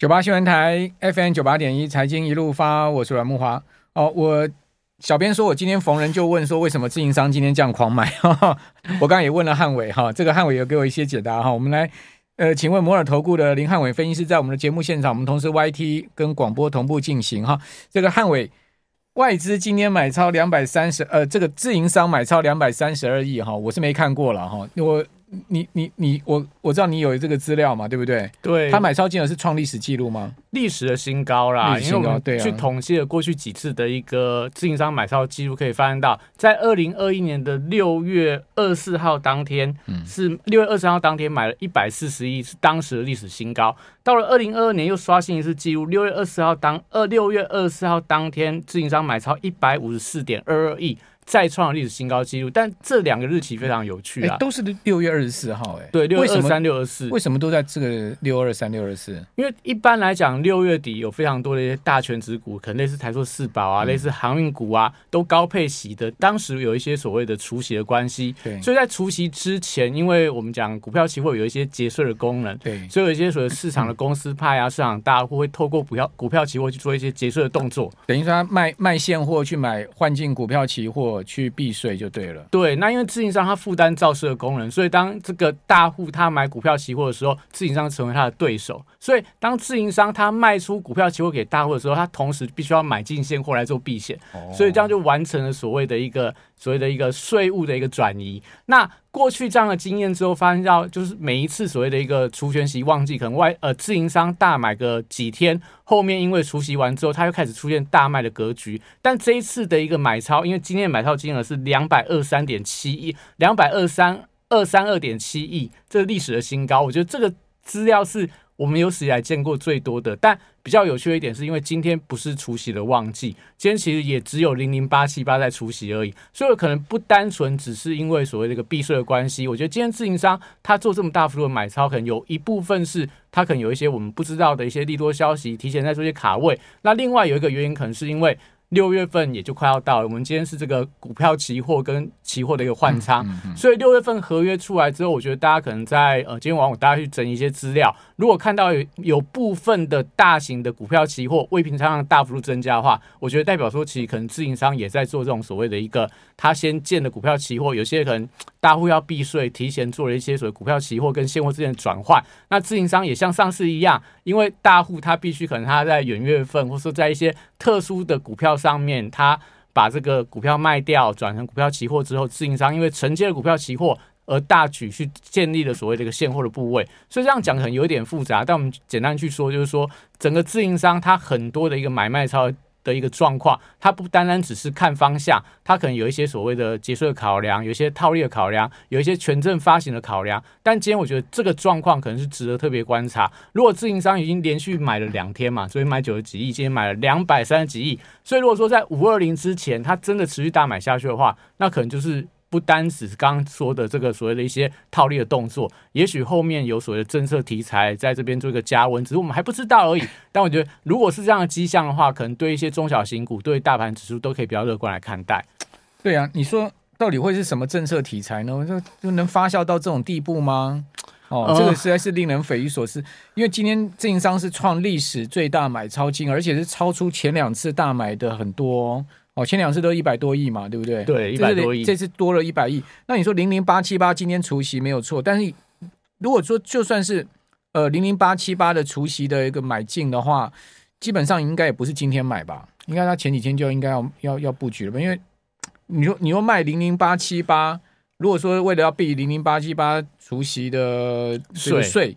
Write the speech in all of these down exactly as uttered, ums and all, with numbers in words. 九八新闻台 F M 九十八点一 财经一路发，我是阮慕骅。哦，我小编说我今天逢人就问说为什么自营商今天这样狂买呵呵，我刚刚也问了汉伟哈，这个汉伟有给我一些解答哈。我们来呃，请问摩尔投顾的林汉伟分析师在我们的节目现场，我们同时 Y T 跟广播同步进行哈。这个汉伟外资今天买超两百三十，呃，这个自营商买超两百三十二亿哈，我是没看过了哈，我。你你你我我知道你有这个资料嘛，对不对？对，他买超金额是创历史记录吗？历史的新高啦，历史新高，对啊。因为我们去统计了过去几次的一个自营商买超记录，可以发现到，在二零二一年的六月二四号当天，嗯、是六月二十号当天买了一百四十亿，是当时的历史新高。到了二零二二年又刷新一次记录，六月二十号当二六月二十四号当天，自营商买超一百五十四点二二亿。再创历史新高纪录，但这两个日期非常有趣啊，欸、都是六月二十四号哎、欸，对，六月二三、六二四，为什么都在这个六二三、六二四？因为一般来讲，六月底有非常多的一些大权值股，可能类似台塑四宝啊、嗯，类似航运股啊，都高配息的。当时有一些所谓的除息的关系，所以在除息之前，因为我们讲股票期货有一些节税的功能，对，所以有一些所谓市场的公司派啊、嗯、市场大户会透过股票股票期货去做一些节税的动作，等于说他卖卖现货去买换进股票期货。去避税就对了。对，那因为自营商它负担造势的功能，所以当这个大户他买股票期货的时候，自营商成为他的对手。所以当自营商他卖出股票期货给大户的时候，他同时必须要买进现货来做避险，哦、所以这样就完成了所谓的一个所谓的一个税务的一个转移。那过去这样的经验之后，发现到就是每一次所谓的一个除权息旺季，可能外呃自营商大买个几天，后面因为除息完之后，它又开始出现大卖的格局。但这一次的一个买超，因为今天买超金额是 两百二十三点七亿， 两百二十三点七亿，这是历史的新高。我觉得这个资料是我们有史以来见过最多的，但比较有趣的一点是因为今天不是除息的旺季，今天其实也只有零零八七八在除息而已，所以可能不单纯只是因为所谓这个避税的关系。我觉得今天自营商他做这么大幅度的买超，可能有一部分是他可能有一些我们不知道的一些利多消息，提前在做一些卡位。那另外有一个原因可能是因为六月份也就快要到了，我们今天是这个股票期货跟期货的一个换仓、嗯嗯嗯、所以六月份合约出来之后，我觉得大家可能在呃今天晚上大家去整一些资料，如果看到 有, 有部分的大型的股票期货未平仓量大幅度增加的话，我觉得代表说其实可能自营商也在做这种所谓的一个他先建的股票期货，有些可能大户要避税，提前做了一些所谓股票期货跟现货之间的转换。那自营商也像上市一样，因为大户他必须可能他在元月份或是在一些特殊的股票上面，他把这个股票卖掉转成股票期货之后，自营商因为承接了股票期货而大举去建立了所谓的一个现货的部位。所以这样讲可能有点复杂，但我们简单去说就是说，整个自营商他很多的一个买卖超的一个状况，它不单单只是看方向，它可能有一些所谓的节税的考量，有一些套利的考量，有一些权证发行的考量。但今天我觉得这个状况可能是值得特别观察。如果自营商已经连续买了两天嘛，昨天买九十几亿，今天买了两百三十几亿，所以如果说在五二零之前，它真的持续大买下去的话，那可能就是。不单只是刚刚说的这个所谓的一些套利的动作，也许后面有所谓的政策题材在这边做一个加温，只是我们还不知道而已。但我觉得如果是这样的迹象的话，可能对一些中小型股，对大盘指数都可以比较乐观来看待。对啊，你说到底会是什么政策题材呢？就就能发酵到这种地步吗？哦，这个实在是令人匪夷所思。因为今天自营商是创历史最大买超金，而且是超出前两次大买的很多、哦哦，前两次都一百多亿嘛，对不对？对，一百多亿，这次多了一百亿。那你说零零八七八今天除息没有错，但是如果说就算是呃零零八七八的除息的一个买进的话，基本上应该也不是今天买吧？应该他前几天就应该要要要布局了吧？因为你说你又卖零零八七八，如果说为了要避零零八七八除息的税税，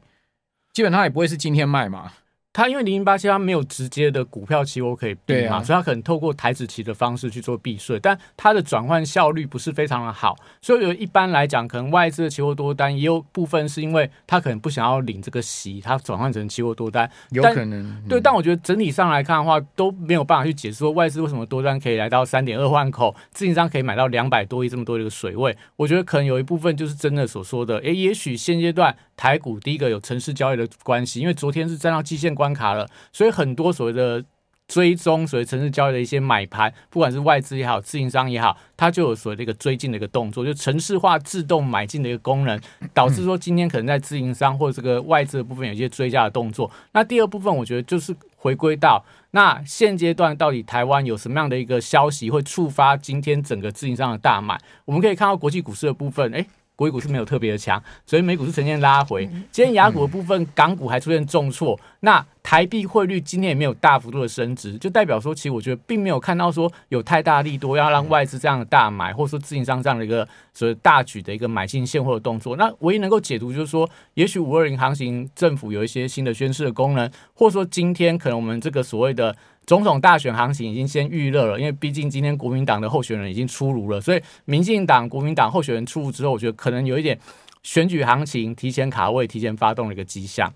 基本上也不会是今天卖嘛。他因为零零八七它没有直接的股票期货可以避嘛、啊，所以他可能透过台指期的方式去做避税，但它的转换效率不是非常的好，所以有一般来讲，可能外资的期货多单也有部分是因为他可能不想要领这个息，他转换成期货多单，有可能、嗯、对。但我觉得整体上来看的话，都没有办法去解释说外资为什么多单可以来到 三点二万口，自营商可以买到两百多亿这么多的一个水位。我觉得可能有一部分就是真的所说的，诶，也许现阶段台股第一个有程式交易的关系，因为昨天是站到季线关卡了，所以很多所谓的追踪所谓城市交易的一些买盘，不管是外资也好，自营商也好，它就有所谓的一个追进的一个动作，就城市化自动买进的一个功能，导致说今天可能在自营商或者这个外资的部分有一些追加的动作。那第二部分我觉得就是回归到那现阶段到底台湾有什么样的一个消息会触发今天整个自营商的大买。我们可以看到国际股市的部分，哎，国际股市没有特别的强，所以美股是呈现拉回。今天亚股的部分，港股还出现重挫，那台币汇率今天也没有大幅度的升值，就代表说其实我觉得并没有看到说有太大利多要让外资这样的大买，或者说自营商这样的一个所谓大举的一个买进现货的动作。那唯一能够解读就是说，也许五二零行情政府有一些新的宣示的功能，或者说今天可能我们这个所谓的总统大选行情已经先预热了，因为毕竟今天国民党的候选人已经出炉了，所以民进党、国民党候选人出炉之后，我觉得可能有一点选举行情提前卡位、提前发动的一个迹象。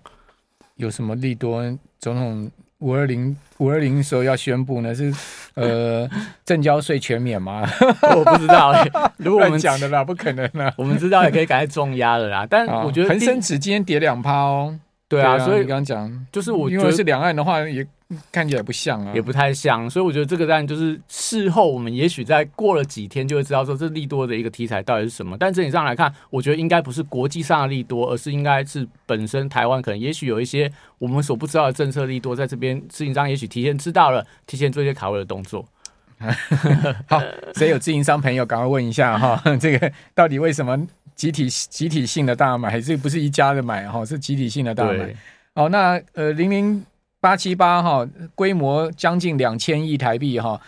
有什么利多？总统五二零五二零的时候要宣布呢？是呃，证交税全免吗？我不知道、欸。如果我们讲的啦，不可能啦。我们知道也可以赶快重压了啦。但我觉得恒生指今天跌两趴哦。对啊，所以刚刚讲就是我觉得，因为是两岸的话也看起来不像啊，也不太像，所以我觉得这个当然就是事后我们也许在过了几天就会知道说这利多的一个题材到底是什么。但整体上来看，我觉得应该不是国际上的利多，而是应该是本身台湾可能也许有一些我们所不知道的政策利多，在这边事情上也许提前知道了，提前做一些卡位的动作。好，所以有自营商朋友赶快问一下哈，这个到底为什么集体集体性的大买，这不是一家的买哈，是集体性的大买。好，那呃零零八七八哈，规模将近两千亿台币哈，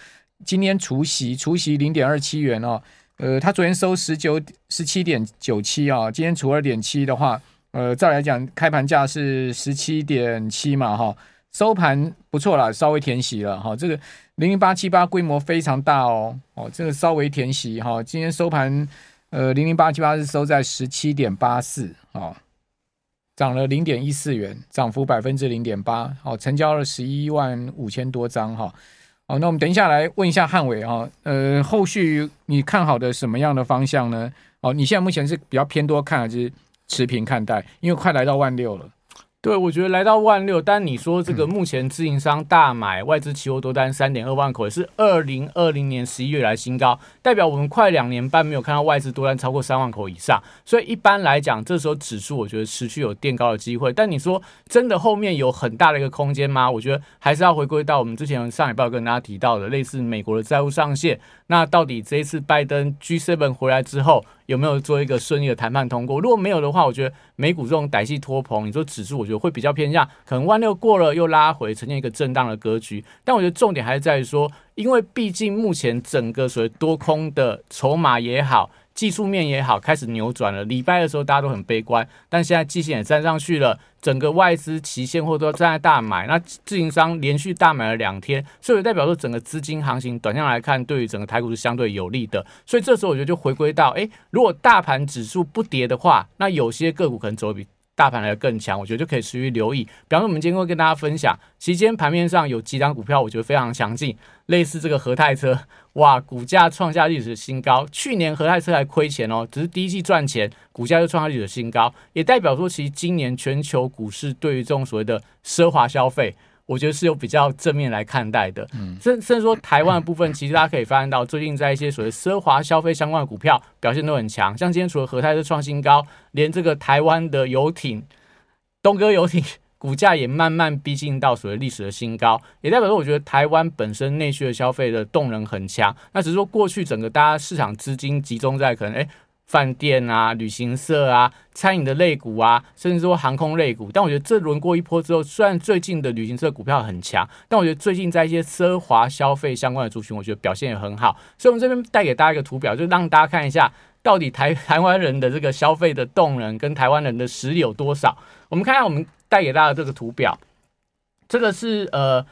今天除息除息零点二七元哦，呃，他昨天收十九十七点九七啊，今天除二点七的话，呃，照来讲开盘价是十七点七嘛哈。收盘不错啦，稍微填息了哈、哦。这个零零八七八规模非常大哦，哦，这个稍微填息哈、哦。今天收盘，呃，零零八七八是收在十七点八四啊，涨了零点一四元，涨幅百分之零点八，好，成交了十一万五千多张哈。好、哦，那我们等一下来问一下汉伟哈，呃，后续你看好的什么样的方向呢？哦，你现在目前是比较偏多看还是持平看待？因为快来到万六了。对，我觉得来到万六，但你说这个目前自营商大买、嗯、外资期货多单三点二万口，也是二零二零年十一月来新高，代表我们快两年半没有看到外资多单超过三万口以上，所以一般来讲，这时候指数我觉得持续有垫高的机会。但你说真的后面有很大的一个空间吗？我觉得还是要回归到我们之前上礼拜跟大家提到的，类似美国的债务上限，那到底这一次拜登 G 七 回来之后，有没有做一个顺利的谈判通过？如果没有的话，我觉得美股这种歹戏拖棚，你说指数我觉得会比较偏向可能万六过了又拉回，呈现一个震荡的格局。但我觉得重点还是在于说，因为毕竟目前整个所谓多空的筹码也好，技术面也好，开始扭转了。礼拜的时候大家都很悲观，但现在季线也站上去了，整个外资期现货都站在大买，那自营商连续大买了两天，所以代表说整个资金行情短线来看，对于整个台股是相对有利的。所以这时候我觉得就回归到，哎，如果大盘指数不跌的话，那有些个股可能走比大盘来的更强，我觉得就可以持续留意。比方说，我们今天会跟大家分享，其实今天盘面上有几档股票，我觉得非常强劲，类似这个和泰车，哇，股价创下历史新高。去年和泰车还亏钱哦，只是第一季赚钱，股价就创下历史新高，也代表说，其实今年全球股市对于这种所谓的奢华消费，我觉得是有比较正面来看待的。嗯，甚至说台湾的部分，其实大家可以发现到，最近在一些所谓奢华消费相关的股票表现都很强。像今天除了和泰是创新高，连这个台湾的游艇东哥游艇股价也慢慢逼近到所谓历史的新高，也代表说，我觉得台湾本身内需的消费的动能很强。那只是说过去整个大家市场资金集中在可能哎。饭店啊，旅行社啊，餐饮的类股啊，甚至说航空类股，但我觉得这轮过一波之后，虽然最近的旅行社股票很强，但我觉得最近在一些奢华消费相关的族群，我觉得表现也很好。所以我们这边带给大家一个图表，就让大家看一下到底台台湾人的这个消费的动能跟台湾人的实力有多少。我们看一下我们带给大家的这个图表，这个是呃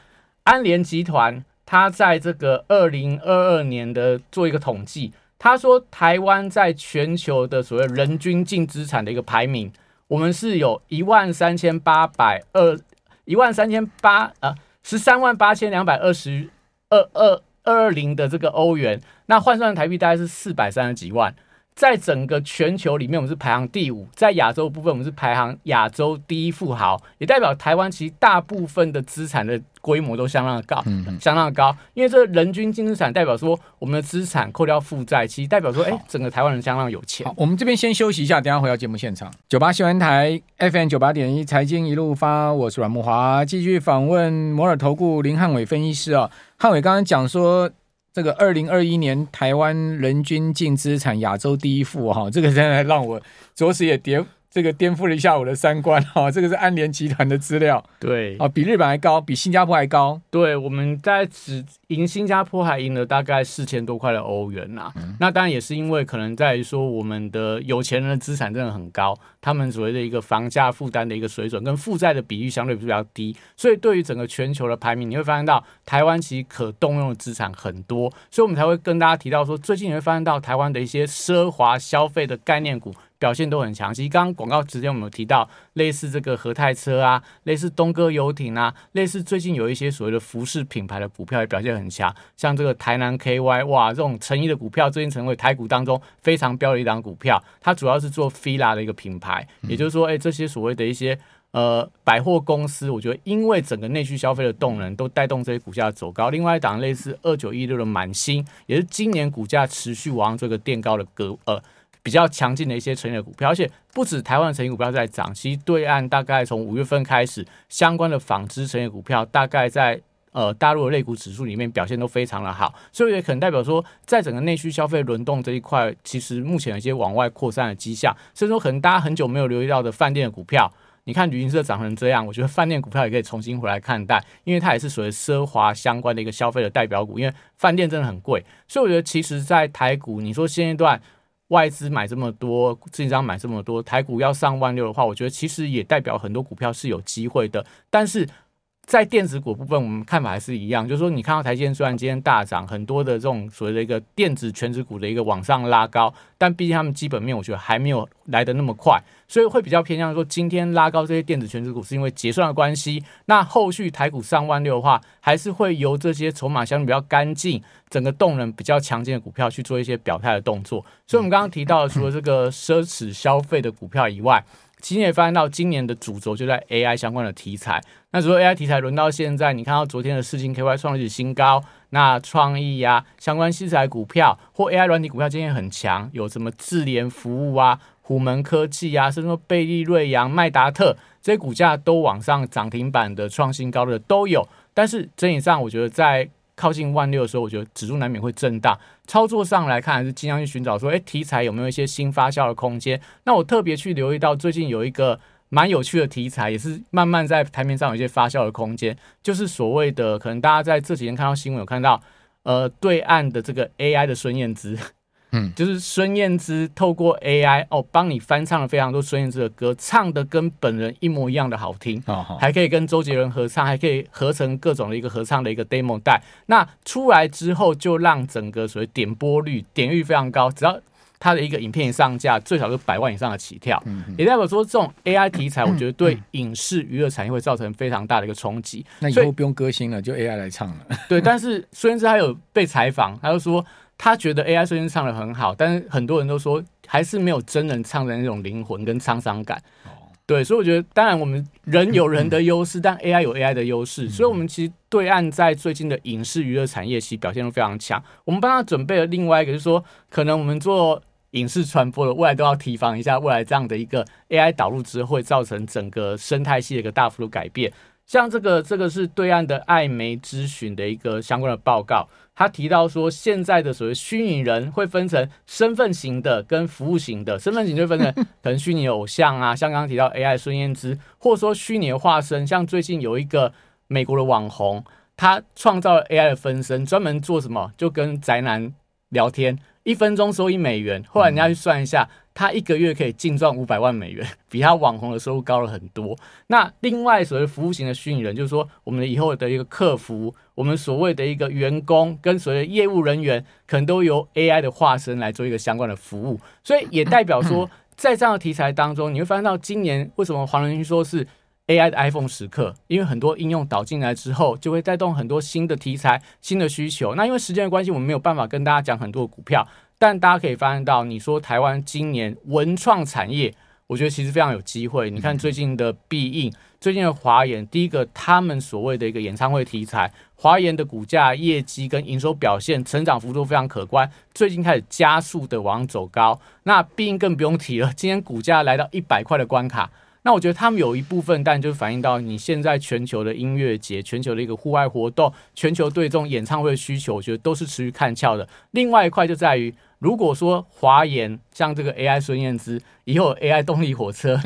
安联集团它在这个二零二二年的做一个统计。他说台湾在全球的所谓人均净资产的一个排名，我们是有一万三千八百二十一万三千八呃十三万八千两百二十二二二零的这个欧元，那换算台币大概是四百三十几万。在整个全球里面我们是排行第五，在亚洲部分我们是排行亚洲第一富豪，也代表台湾其实大部分的资产的规模都相当的高，相当的高，因为这人均净资产代表说我们的资产扣掉负债，其实代表说，哎，整个台湾人相当有钱。好，我们这边先休息一下，等一下回到节目现场。九八新闻台 F M 九八点一 财经一路发，我是阮慕骅，继续访问摩尔投顾林汉伟分析师啊。汉伟刚刚讲说，这个二零二一年台湾人均净资产亚洲第一富哈、哦，这个真的让我着实也跌。这个颠覆了一下我的三观、哦、这个是安联集团的资料，对、哦、比日本还高，比新加坡还高，对，我们在只赢新加坡还赢了大概四千多块的欧元、啊嗯、那当然也是因为可能在于说我们的有钱人的资产真的很高，他们所谓的一个房价负担的一个水准跟负债的比率相对比较低，所以对于整个全球的排名你会发现到台湾其实可动用的资产很多，所以我们才会跟大家提到说最近你会发现到台湾的一些奢华消费的概念股表现都很强，其实刚刚广告之前我们有提到类似这个和泰车啊，类似东哥游艇啊，类似最近有一些所谓的服饰品牌的股票也表现很强，像这个台南 K Y， 哇，这种成衣的股票最近成为台股当中非常标的一档股票，它主要是做 Fila 的一个品牌，也就是说、欸、这些所谓的一些呃，百货公司，我觉得因为整个内需消费的动能都带动这些股价走高。另外一档类似二九一六的满星，也是今年股价持续往上做一个垫高的格呃。比较强劲的一些成衣的股票，而且不止台湾的成衣股票在涨，其实对岸大概从五月份开始，相关的纺织成衣股票大概在呃大陆的类股指数里面表现都非常的好，所以也可能代表说，在整个内需消费轮动这一块，其实目前有一些往外扩散的迹象，甚至说可能大家很久没有留意到的饭店的股票。你看旅行社长成这样，我觉得饭店股票也可以重新回来看待，因为它也是属于奢华相关的一个消费的代表股，因为饭店真的很贵，所以我觉得其实在台股，你说现阶段外资买这么多，自营商买这么多，台股要上万六的话，我觉得其实也代表很多股票是有机会的。但是在电子股部分，我们看法还是一样，就是说你看到台积电虽然今天大涨，很多的这种所谓的一个电子全指股的一个往上拉高，但毕竟他们基本面我觉得还没有来得那么快，所以会比较偏向说今天拉高这些电子全指股是因为结算的关系，那后续台股上万六的话，还是会由这些筹码相对比较干净，整个动能比较强劲的股票去做一些表态的动作。所以我们刚刚提到除了这个奢侈消费的股票以外，其实也发现到今年的主轴就在 A I 相关的题材，那除了 A I 题材轮到现在，你看到昨天的世芯 K Y 创历史新高，那创意啊相关题材股票或 A I 软体股票今天很强，有什么智联服务啊、虎门科技啊，甚至说贝利瑞阳、麦达特这些股价都往上涨停板的创新高的都有，但是整体上我觉得在靠近万六的时候，我觉得指数难免会震荡。操作上来看，还是尽量去寻找说，哎，题材有没有一些新发酵的空间？那我特别去留意到，最近有一个蛮有趣的题材，也是慢慢在台面上有一些发酵的空间，就是所谓的可能大家在这几天看到新闻有看到，呃，对岸的这个 A I 的孙燕姿。嗯，就是孙燕姿透过 A I 哦，帮你翻唱了非常多孙燕姿的歌，唱的跟本人一模一样的好听，哦哦、还可以跟周杰伦合唱，还可以合成各种的一个合唱的一个 demo 带。那出来之后，就让整个所谓点播率、点率非常高，只要他的一个影片一上架，最少是百万以上的起跳。嗯嗯也代表说，这种 A I 题材，我觉得对影视娱乐产业会造成非常大的一个冲击。那以后不用歌星了，就 A I 来唱了。对，但是孙燕姿还有被采访，他就说。他觉得 A I 最近唱得很好，但是很多人都说还是没有真人唱的那种灵魂跟沧桑感、哦、对，所以我觉得当然我们人有人的优势、嗯、但 A I 有 A I 的优势、嗯、所以我们其实对岸在最近的影视娱乐产业其实表现都非常强，我们帮他准备了另外一个就是说可能我们做影视传播的未来都要提防一下，未来这样的一个 A I 导入之后会造成整个生态系的一个大幅度改变，像这个这个是对岸的艾媒咨询的一个相关的报告，他提到说现在的所谓虚拟人会分成身份型的跟服务型的，身份型就分成可能虚拟偶像啊，像刚刚提到 A I 孙燕姿，或者说虚拟化身，像最近有一个美国的网红，他创造了 A I 的分身，专门做什么，就跟宅男聊天，一分钟收一美元，后来人家去算一下、嗯他一个月可以净赚五百万美元，比他网红的收入高了很多。那另外所谓服务型的虚拟人，就是说我们以后的一个客服，我们所谓的一个员工跟所谓的业务人员，可能都由 A I 的化身来做一个相关的服务。所以也代表说，在这样的题材当中，你会发现到今年为什么黄仁勋说是 A I 的 iPhone 时刻，因为很多应用导进来之后，就会带动很多新的题材、新的需求。那因为时间的关系，我们没有办法跟大家讲很多股票。但大家可以发现到，你说台湾今年文创产业，我觉得其实非常有机会。你看最近的必应，最近的华研，第一个他们所谓的一个演唱会题材，华研的股价、业绩跟营收表现成长幅度非常可观，最近开始加速的往走高。那必应更不用提了，今天股价来到一百块的关卡。那我觉得他们有一部分，但就反映到你现在全球的音乐节、全球的一个户外活动、全球对这种演唱会的需求，我觉得都是持续看俏的。另外一块就在于，如果说华研像这个 A I 孙燕姿，以后 A I 动力火车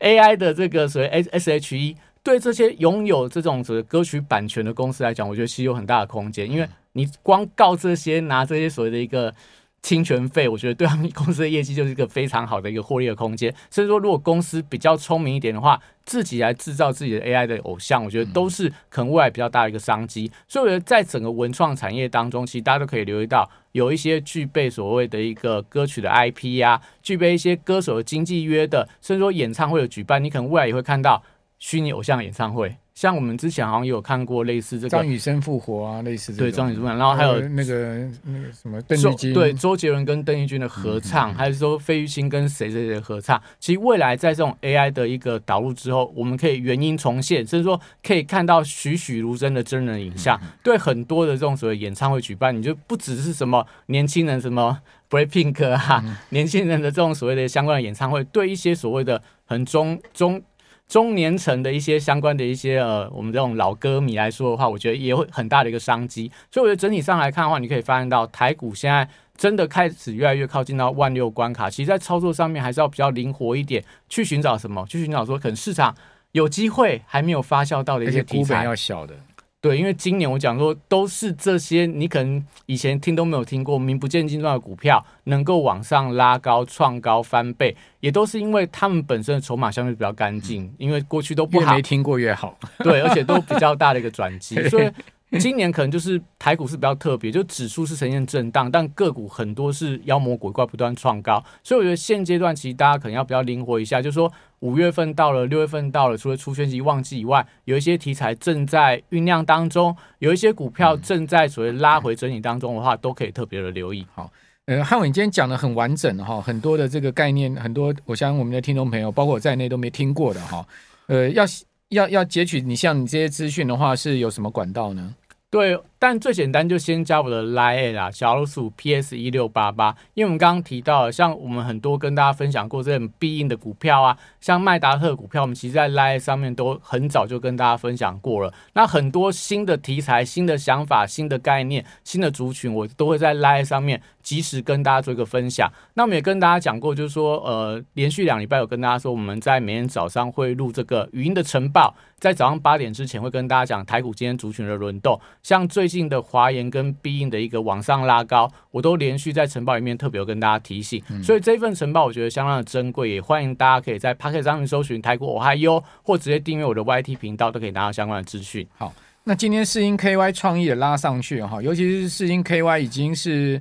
A I 的这个所谓 S H E， 对这些拥有这种所谓歌曲版权的公司来讲，我觉得其实有很大的空间，因为你光告这些拿这些所谓的一个侵权费，我觉得对他们公司的业绩就是一个非常好的一个获利的空间。所以说，如果公司比较聪明一点的话，自己来制造自己的 A I 的偶像，我觉得都是可能未来比较大的一个商机。所以我觉得在整个文创产业当中，其实大家都可以留意到，有一些具备所谓的一个歌曲的 I P 啊，具备一些歌手的经纪约的，甚至说演唱会的举办，你可能未来也会看到虚拟偶像演唱会。像我们之前好像也有看过类似这个张雨生复活啊，类似这个对张雨生，然后还有、呃、那个那个什么邓丽君，对周杰伦跟邓丽君的合唱，嗯嗯嗯还是说费玉清跟谁谁谁合唱。其实未来在这种 A I 的一个导入之后，我们可以原音重现，甚至说可以看到栩栩如生的真人影像。嗯嗯对很多的这种所谓演唱会举办，你就不只是什么年轻人什么 Black Pink 啊，嗯、年轻人的这种所谓的相关的演唱会，对一些所谓的很中中。中年层的一些相关的一些呃，我们这种老歌迷来说的话，我觉得也会很大的一个商机。所以我觉得整体上来看的话，你可以发现到台股现在真的开始越来越靠近到万六关卡。其实在操作上面还是要比较灵活一点，去寻找什么？去寻找说可能市场有机会还没有发酵到的一些题材，而且股本要小的。对，因为今年我讲说都是这些你可能以前听都没有听过名不见经传的股票能够往上拉高创高翻倍，也都是因为他们本身的筹码相对比较干净、嗯、因为过去都不好，越没听过越好，对，而且都比较大的一个转机所以今年可能就是台股是比较特别，就指数是呈现震荡，但个股很多是妖魔鬼怪不断创高，所以我觉得现阶段其实大家可能要比较灵活一下，就是说五月份到了，六月份到了，除了除权息旺季以外，有一些题材正在酝酿当中，有一些股票正在所谓拉回整理当中的话，都可以特别的留意。好。呃，汉伟你今天讲的很完整哈，很多的这个概念，很多我相信我们的听众朋友，包括我在内都没听过的哈。呃，要要要截取你像你这些资讯的话，是有什么管道呢？对，但最简单就先加我的 Line 啦，小老鼠 P S 一六八八， 因为我们刚刚提到了，像我们很多跟大家分享过这种必应的股票啊，像麦达特股票，我们其实在 Line 上面都很早就跟大家分享过了。那很多新的题材、新的想法、新的概念、新的族群，我都会在 Line 上面及时跟大家做一个分享。那我们也跟大家讲过，就是说呃，连续两礼拜有跟大家说，我们在每天早上会录这个语音的晨报，在早上八点之前会跟大家讲台股今天族群的轮动，像最近的华研跟必应的一个往上拉高，我都连续在晨报里面特别有跟大家提醒、嗯、所以这份晨报我觉得相当的珍贵，也欢迎大家可以在 Podcast 上面搜寻台股哦嗨哟，或直接订阅我的 Y T 频道，都可以拿到相关的资讯。好，那今天世芯 K Y 创意也拉上去，尤其是世芯 K Y 已经是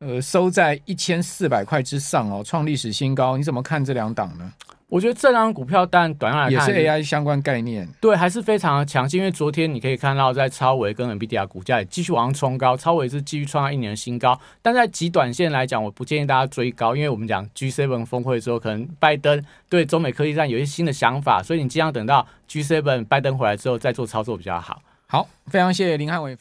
呃，收在一千四百块之上哦，创历史新高。你怎么看这两档呢？我觉得这档股票当然短来看也是 A I 相关概念，对，还是非常的强劲。因为昨天你可以看到，在超微跟 NVIDIA 股价也继续往上冲高，超微是继续创下一年的新高。但在极短线来讲，我不建议大家追高，因为我们讲 G 七 峰会之后，可能拜登对中美科技战有一些新的想法，所以你尽量等到 G 七 拜登回来之后再做操作比较好。好，非常谢谢林汉伟。